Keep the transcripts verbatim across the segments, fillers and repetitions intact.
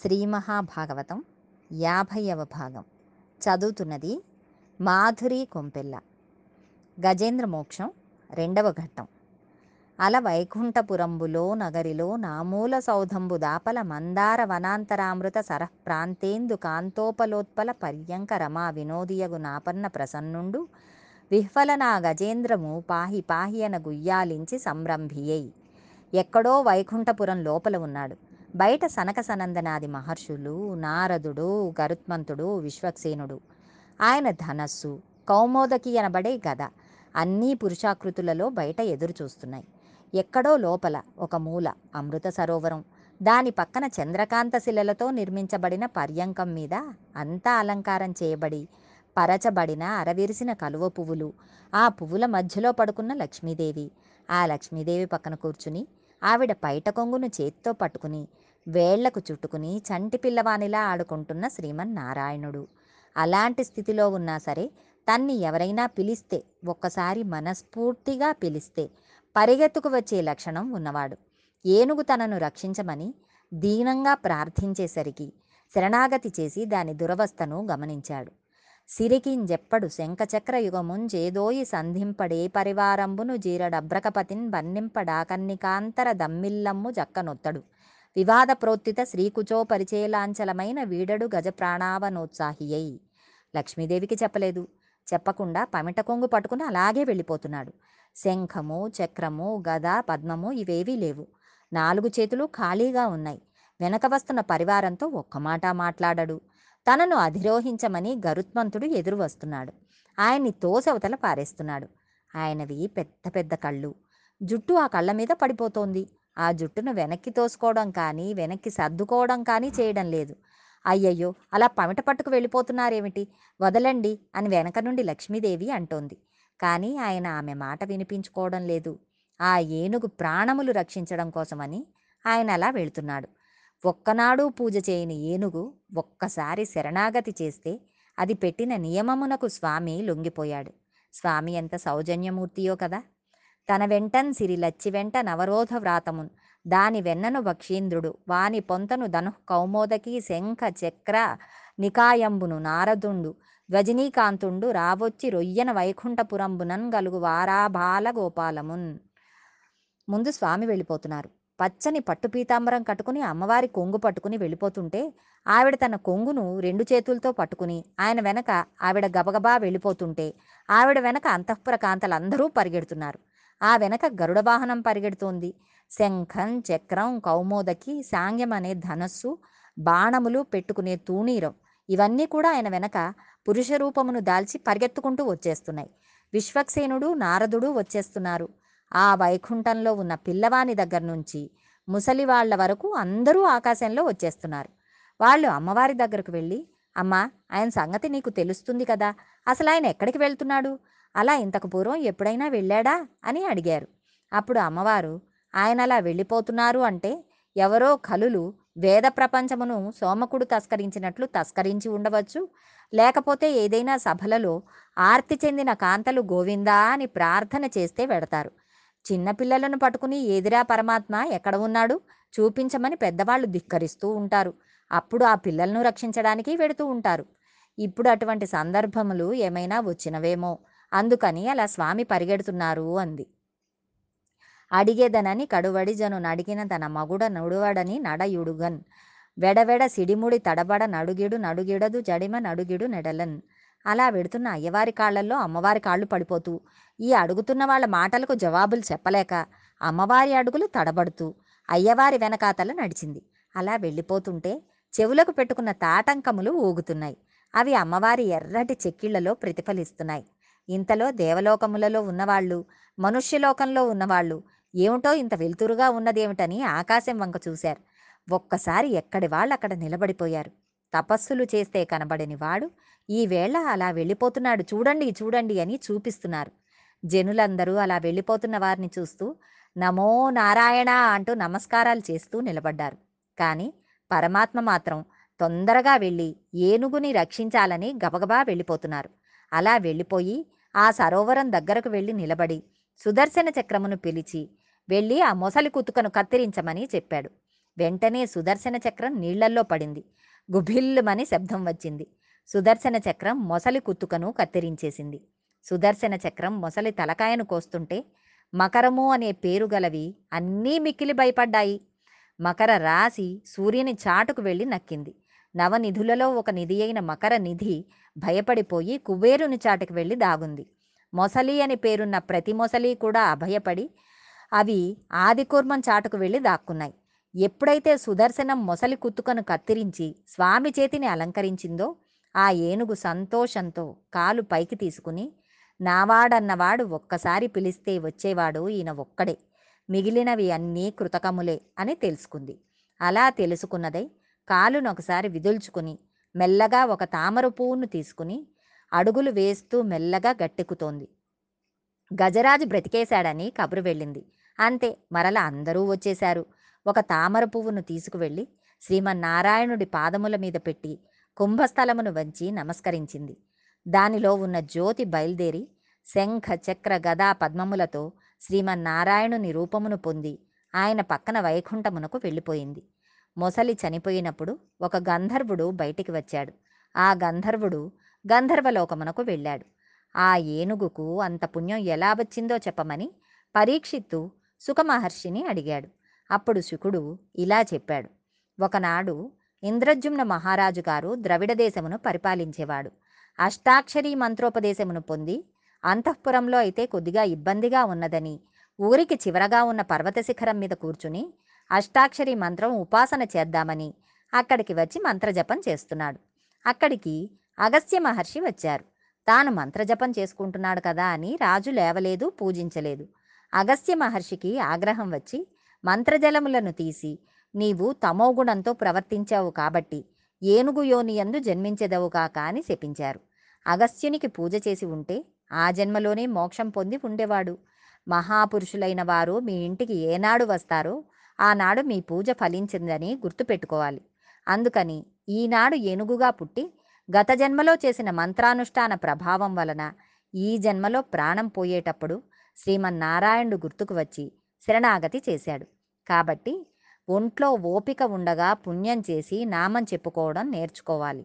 శ్రీ మహాభాగవతం యాభైవ భాగం. చదువుతున్నది మాధురి కొంపెల్ల. గజేంద్ర మోక్షం రెండవ ఘట్టం. అల వైకుంఠపురంబులో నగరిలో నామూల సౌధంబు దాపల మందార వనాంతరామృత సరః ప్రాంతేందు కాంతోపలోత్పల పర్యంక రమా వినోదియగు నాపన్న ప్రసన్నుండు విహ్వలనా గజేంద్రము పాహి పాహియన గుయ్యాలించి సంరంభియై. ఎక్కడో వైకుంఠపురం లోపల ఉన్నాడు. బయట సనక సనందనాది మహర్షులు, నారదుడు, గరుత్మంతుడు, విశ్వక్సేనుడు, ఆయన ధనస్సు, కౌమోదకి అనబడే గద అన్నీ పురుషాకృతులలో బయట ఎదురు చూస్తున్నాయి. ఎక్కడో లోపల ఒక మూల అమృత సరోవరం, దాని పక్కన చంద్రకాంత శిలలతో నిర్మించబడిన పర్యంకం మీద అంతా అలంకారం చేయబడి పరచబడిన అరవిరిసిన కలువ పువ్వులు, ఆ పువ్వుల మధ్యలో పడుకున్న లక్ష్మీదేవి, ఆ లక్ష్మీదేవి పక్కన కూర్చుని ఆవిడ పైట కొంగును చేత్తో పట్టుకుని వేళ్లకు చుట్టుకుని చంటి పిల్లవానిలా ఆడుకుంటున్న శ్రీమన్నారాయణుడు. అలాంటి స్థితిలో ఉన్నా సరే తన్ని ఎవరైనా పిలిస్తే, ఒక్కసారి మనస్ఫూర్తిగా పిలిస్తే పరిగెత్తుకు వచ్చే లక్షణం ఉన్నవాడు. ఏనుగు తనను రక్షించమని దీనంగా ప్రార్థించేసరికి శరణాగతి చేసి దాని దురవస్థను గమనించాడు. సిరికింజెప్పడు శంఖచక్ర యుగముంజేదోయి సంధింపడే పరివారంబును జీరడబ్రకపతిన్ బన్నింపడాకన్నికాంతర దమ్మిల్లమ్ము జక్కనొత్తడు వివాద ప్రోత్తిత శ్రీకుచో పరిచేలాంచలమైన వీడడు గజప్రాణావనోత్సాహియై. లక్ష్మీదేవికి చెప్పలేదు. చెప్పకుండా పమిట కొంగు పట్టుకుని అలాగే వెళ్ళిపోతున్నాడు. శంఖము, చక్రము, గద, పద్మము ఇవేవీ లేవు. నాలుగు చేతులు ఖాళీగా ఉన్నాయి. వెనక వస్తున్న పరివారంతో ఒక్క మాట మాట్లాడడు. తనను అధిరోహించమని గరుత్మంతుడు ఎదురు వస్తున్నాడు. ఆయన్ని తోసవతల పారేస్తున్నాడు. ఆయనవి పెద్ద పెద్ద కళ్ళు, జుట్టు ఆ కళ్ళ మీద పడిపోతోంది. ఆ జుట్టును వెనక్కి తోసుకోవడం కానీ వెనక్కి సర్దుకోవడం కానీ చేయడం లేదు. అయ్యయ్యో, అలా పమిట పట్టుకు వెళ్ళిపోతున్నారేమిటి, వదలండి అని వెనక నుండి లక్ష్మీదేవి అంటోంది. కానీ ఆయన ఆమె మాట వినిపించుకోవడం లేదు. ఆ ఏనుగు ప్రాణములు రక్షించడం కోసమని ఆయన అలా వెళుతున్నాడు. ఒక్కనాడు పూజ చేయని ఏనుగు ఒక్కసారి శరణాగతి చేస్తే అది పెట్టిన నియమమునకు స్వామి లొంగిపోయాడు. స్వామి ఎంత సౌజన్యమూర్తియో కదా. తన వెంటన్ సిరి లచ్చి వెంట నవరోధ వ్రాతమున్ దాని వెన్నను భక్షీంద్రుడు వాని పొంతను ధనుః కౌమోదకి శంఖ చక్ర నికాయంబును నారదుండు రజనీకాంతుండు రావొచ్చి రొయ్యన వైకుంఠపురంబునన్ గలుగు వారాభాల గోపాలమున్. ముందు స్వామి వెళ్ళిపోతున్నారు. పచ్చని పట్టు పీతాంబరం కట్టుకుని అమ్మవారి కొంగు పట్టుకుని వెళ్ళిపోతుంటే ఆవిడ తన కొంగును రెండు చేతులతో పట్టుకుని ఆయన వెనక ఆవిడ గబగబా వెళ్ళిపోతుంటే ఆవిడ వెనక అంతఃపుర కాంతలందరూ పరిగెడుతున్నారు. ఆ వెనక గరుడ వాహనం పరిగెడుతోంది. శంఖం, చక్రం, కౌమోదకి, సాంగ్యం అనే ధనస్సు, బాణములు పెట్టుకునే తూణీరం ఇవన్నీ కూడా ఆయన వెనక పురుష రూపమును దాల్చి పరిగెత్తుకుంటూ వచ్చేస్తున్నాయి. విశ్వక్సేనుడు, నారదుడు వచ్చేస్తున్నారు. ఆ వైకుంఠంలో ఉన్న పిల్లవాని దగ్గర నుంచి ముసలివాళ్ల వరకు అందరూ ఆకాశంలో వచ్చేస్తున్నారు. వాళ్ళు అమ్మవారి దగ్గరకు వెళ్ళి, అమ్మ, ఆయన సంగతి నీకు తెలుస్తుంది కదా, అసలు ఆయన ఎక్కడికి వెళ్తున్నాడు, అలా ఇంతకు పూర్వం ఎప్పుడైనా వెళ్ళాడా అని అడిగారు. అప్పుడు అమ్మవారు, ఆయన అలా వెళ్ళిపోతున్నారు అంటే ఎవరో కలులు వేద ప్రపంచమును సోమకుడు తస్కరించినట్లు తస్కరించి ఉండవచ్చు, లేకపోతే ఏదైనా సభలలో ఆర్తి చెందిన కాంతలు గోవిందా అని ప్రార్థన చేస్తే వెడతారు. చిన్నపిల్లలను పట్టుకుని ఏదిరా పరమాత్మ ఎక్కడ ఉన్నాడు చూపించమని పెద్దవాళ్ళు ధిక్కరిస్తూ ఉంటారు. అప్పుడు ఆ పిల్లలను రక్షించడానికి వెడుతూ ఉంటారు. ఇప్పుడు అటువంటి సందర్భములు ఏమైనా వచ్చినవేమో, అందుకని అలా స్వామి పరిగెడుతున్నారు అంది. అడిగేదనని కడువడి జను నడిగిన తన మగుడ నుడువడని నడయుడుగన్ వెడవెడ సిడిముడి తడబడ నడుగిడు నడుగిడదు జడిమ నడుగిడు నెడలన్. అలా వెడుతున్న అయ్యవారి కాళ్లలో అమ్మవారి కాళ్ళు పడిపోతూ, ఈ అడుగుతున్న వాళ్ళ మాటలకు జవాబులు చెప్పలేక అమ్మవారి అడుగులు తడబడుతూ అయ్యవారి వెనకాతల నడిచింది. అలా వెళ్ళిపోతుంటే చెవులకు పెట్టుకున్న తాటంకములు ఊగుతున్నాయి. అవి అమ్మవారి ఎర్రటి చెక్కిళ్లలో ప్రతిఫలిస్తున్నాయి. ఇంతలో దేవలోకములలో ఉన్నవాళ్ళు, మనుష్యలోకంలో ఉన్నవాళ్ళు ఏమిటో ఇంత వెలుతురుగా ఉన్నదేమిటని ఆకాశం వంక చూశారు. ఒక్కసారి ఎక్కడి వాళ్ళు అక్కడ నిలబడిపోయారు. తపస్సులు చేస్తే కనబడని వాడు ఈవేళ అలా వెళ్ళిపోతున్నాడు, చూడండి చూడండి అని చూపిస్తున్నారు. జనులందరూ అలా వెళ్ళిపోతున్న వారిని చూస్తూ నమో నారాయణ అంటూ నమస్కారాలు చేస్తూ నిలబడ్డారు. కానీ పరమాత్మ మాత్రం తొందరగా వెళ్ళి ఏనుగుని రక్షించాలని గబగబా వెళ్ళిపోతున్నారు. అలా వెళ్ళిపోయి ఆ సరోవరం దగ్గరకు వెళ్ళి నిలబడి సుదర్శన చక్రమును పిలిచి వెళ్ళి ఆ మొసలి కుతుకను కత్తిరించమని చెప్పాడు. వెంటనే సుదర్శన చక్రం నీళ్లల్లో పడింది. గుభిల్లుమని శబ్దం వచ్చింది. సుదర్శన చక్రం మొసలి కుత్తుకను కత్తిరించేసింది. సుదర్శన చక్రం మొసలి తలకాయను కోస్తుంటే మకరము అనే పేరు గలవి అన్నీ మిక్కిలి భయపడ్డాయి. మకర రాశి సూర్యుని చాటుకు వెళ్ళి నక్కింది. నవనిధులలో ఒక నిధి అయిన మకర నిధి భయపడిపోయి కుబేరుని చాటుకు వెళ్ళి దాగుంది. మొసలి అని పేరున్న ప్రతి మొసలి కూడా అభయపడి అవి ఆదికూర్మం చాటుకు వెళ్ళి దాక్కున్నాయి. ఎప్పుడైతే సుదర్శనం మొసలి కుత్తుకను కత్తిరించి స్వామి చేతిని అలంకరించిందో ఆ ఏనుగు సంతోషంతో కాలు పైకి తీసుకుని, నావాడన్నవాడు ఒక్కసారి పిలిస్తే వచ్చేవాడు ఈయన ఒక్కడే, మిగిలినవి అన్నీ కృతకములే అని తెలుసుకుంది. అలా తెలుసుకున్నదై కాలును ఒకసారి విదుల్చుకుని మెల్లగా ఒక తామర పువ్వును తీసుకుని అడుగులు వేస్తూ మెల్లగా గట్టెక్కుతోంది. గజరాజు బ్రతికేశాడని కబురు వెళ్ళింది. అంతే, మరల అందరూ వచ్చేశారు. ఒక తామర పువ్వును తీసుకువెళ్ళి శ్రీమన్నారాయణుడి పాదముల మీద పెట్టి కుంభస్థలమును వంచి నమస్కరించింది. దానిలో ఉన్న జ్యోతి బయలుదేరి శంఖ చక్ర గదా పద్మములతో శ్రీమన్నారాయణుని రూపమును పొంది ఆయన పక్కన వైకుంఠమునకు వెళ్ళిపోయింది. మొసలి చనిపోయినప్పుడు ఒక గంధర్వుడు బయటికి వచ్చాడు. ఆ గంధర్వుడు గంధర్వలోకమునకు వెళ్ళాడు. ఆ ఏనుగుకు అంత పుణ్యం ఎలా వచ్చిందో చెప్పమని పరీక్షిత్తు శుకమహర్షిని అడిగాడు. అప్పుడు శుకుడు ఇలా చెప్పాడు. ఒకనాడు ఇంద్రజుమ్న మహారాజు గారు ద్రవిడ దేశమును పరిపాలించేవాడు. అష్టాక్షరీ మంత్రోపదేశమును పొంది అంతఃపురంలో అయితే కొద్దిగా ఇబ్బందిగా ఉన్నదని ఊరికి చివరగా ఉన్న పర్వత శిఖరం మీద కూర్చుని అష్టాక్షరీ మంత్రం ఉపాసన చేద్దామని అక్కడికి వచ్చి మంత్రజపం చేస్తున్నాడు. అక్కడికి అగస్త్య మహర్షి వచ్చారు. తాను మంత్రజపం చేసుకుంటున్నాడు కదా అని రాజు లేవలేదు, పూజించలేదు. అగస్త్య మహర్షికి ఆగ్రహం వచ్చి మంత్రజలములను తీసి, నీవు తమోగుణంతో ప్రవర్తించావు కాబట్టి ఏనుగు యోనియందు జన్మించెదవు కాక అని శపించారు. అగస్త్యునికి పూజ చేసి ఉంటే ఆ జన్మలోనే మోక్షం పొంది ఉండేవాడు. మహాపురుషులైన వారు మీ ఇంటికి ఏనాడు వస్తారో ఆనాడు మీ పూజ ఫలించిందని గుర్తుపెట్టుకోవాలి. అందుకని ఈనాడు ఏనుగుగా పుట్టి గత జన్మలో చేసిన మంత్రానుష్ఠాన ప్రభావం వలన ఈ జన్మలో ప్రాణం పోయేటప్పుడు శ్రీమన్నారాయణుడు గుర్తుకు వచ్చి శరణాగతి చేశాడు. కాబట్టి ఒంట్లో ఓపిక ఉండగా పుణ్యం చేసి నామం చెప్పుకోవడం నేర్చుకోవాలి.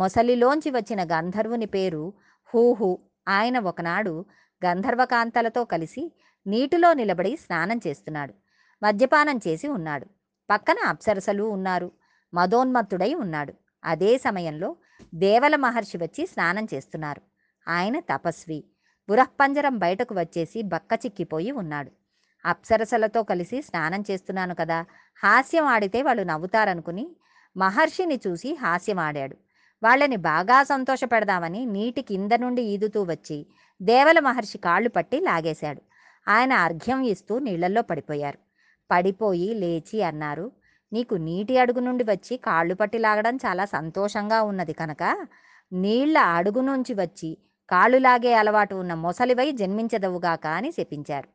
మొసలిలోంచి వచ్చిన గంధర్వుని పేరు హూహు. ఆయన ఒకనాడు గంధర్వకాంతలతో కలిసి నీటిలో నిలబడి స్నానం చేస్తున్నాడు. మద్యపానం చేసి ఉన్నాడు. పక్కన అప్సరసలు ఉన్నారు. మదోన్మత్తుడై ఉన్నాడు. అదే సమయంలో దేవల మహర్షి వచ్చి స్నానం చేస్తున్నారు. ఆయన తపస్వి. బురఃపంజరం బయటకు వచ్చేసి బక్క చిక్కిపోయి ఉన్నాడు. అప్సరసలతో కలిసి స్నానం చేస్తున్నాను కదా, హాస్యం ఆడితే వాళ్ళు నవ్వుతారనుకుని మహర్షిని చూసి హాస్యం ఆడాడు. వాళ్ళని బాగా సంతోషపెడదామని నీటి కింద నుండి ఈదుతూ వచ్చి దేవల మహర్షి కాళ్ళు పట్టి లాగేశాడు. ఆయన అర్ఘ్యం ఇస్తూ నీళ్లల్లో పడిపోయారు. పడిపోయి లేచి అన్నారు, నీకు నీటి అడుగు నుండి వచ్చి కాళ్ళు పట్టి లాగడం చాలా సంతోషంగా ఉన్నది కనుక నీళ్ల అడుగు నుంచి వచ్చి కాళ్ళు లాగే అలవాటు ఉన్న మొసలివై జన్మించదవుగాక అని శపించారు.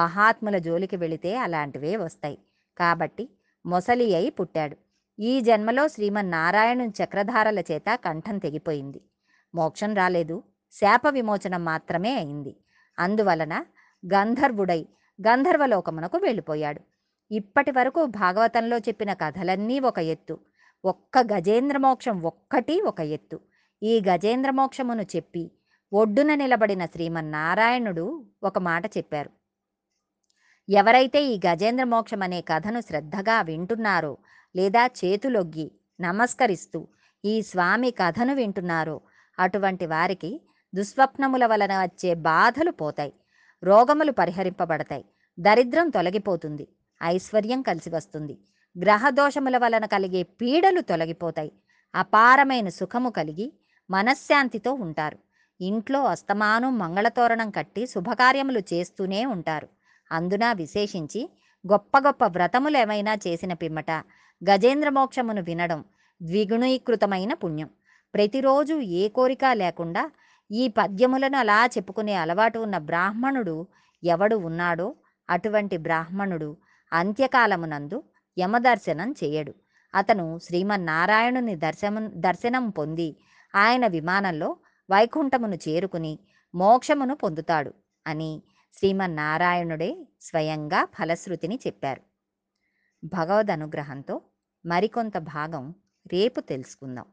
మహాత్ముల జోలికి వెళితే అలాంటివే వస్తాయి. కాబట్టి మొసలి అయి పుట్టాడు. ఈ జన్మలో శ్రీమన్నారాయణ చక్రధారల చేత కంఠం తెగిపోయింది. మోక్షం రాలేదు, శాప విమోచనం మాత్రమే అయింది. అందువలన గంధర్వుడై గంధర్వలోకమునకు వెళ్ళిపోయాడు. ఇప్పటి వరకు భాగవతంలో చెప్పిన కథలన్నీ ఒక ఎత్తు, ఒక్క గజేంద్రమోక్షం ఒక్కటి ఒక ఎత్తు. ఈ గజేంద్రమోక్షమును చెప్పి ఒడ్డున నిలబడిన శ్రీమన్నారాయణుడు ఒక మాట చెప్పారు. ఎవరైతే ఈ గజేంద్రమోక్షం అనే కథను శ్రద్ధగా వింటున్నారో, లేదా చేతులొగ్గి నమస్కరిస్తూ ఈ స్వామి కథను వింటున్నారో అటువంటి వారికి దుస్వప్నముల వలన వచ్చే బాధలు పోతాయి, రోగములు పరిహరింపబడతాయి, దరిద్రం తొలగిపోతుంది, ఐశ్వర్యం కలిసి వస్తుంది, గ్రహదోషముల వలన కలిగే పీడలు తొలగిపోతాయి, అపారమైన సుఖము కలిగి మనశ్శాంతితో ఉంటారు. ఇంట్లో అస్తమానం మంగళతోరణం కట్టి శుభకార్యములు చేస్తూనే ఉంటారు. అందున విశేషించి గొప్ప గొప్ప వ్రతములు ఏమైనా చేసిన పిమ్మట గజేంద్రమోక్షమును వినడం ద్విగుణీకృతమైన పుణ్యం. ప్రతిరోజు ఏ కోరిక లేకుండా ఈ పద్యములను అలా చెప్పుకునే అలవాటు ఉన్న బ్రాహ్మణుడు ఎవడు ఉన్నాడో అటువంటి బ్రాహ్మణుడు అంత్యకాలమునందు యమదర్శనం చేయడు. అతను శ్రీమన్నారాయణుని దర్శనం దర్శనం పొంది ఆయన విమానంలో వైకుంఠమును చేరుకుని మోక్షమును పొందుతాడు అని శ్రీమన్నారాయణుడే స్వయంగా ఫలశ్రుతిని చెప్పారు. భగవద్ అనుగ్రహంతో మరికొంత భాగం రేపు తెలుసుకుందాం.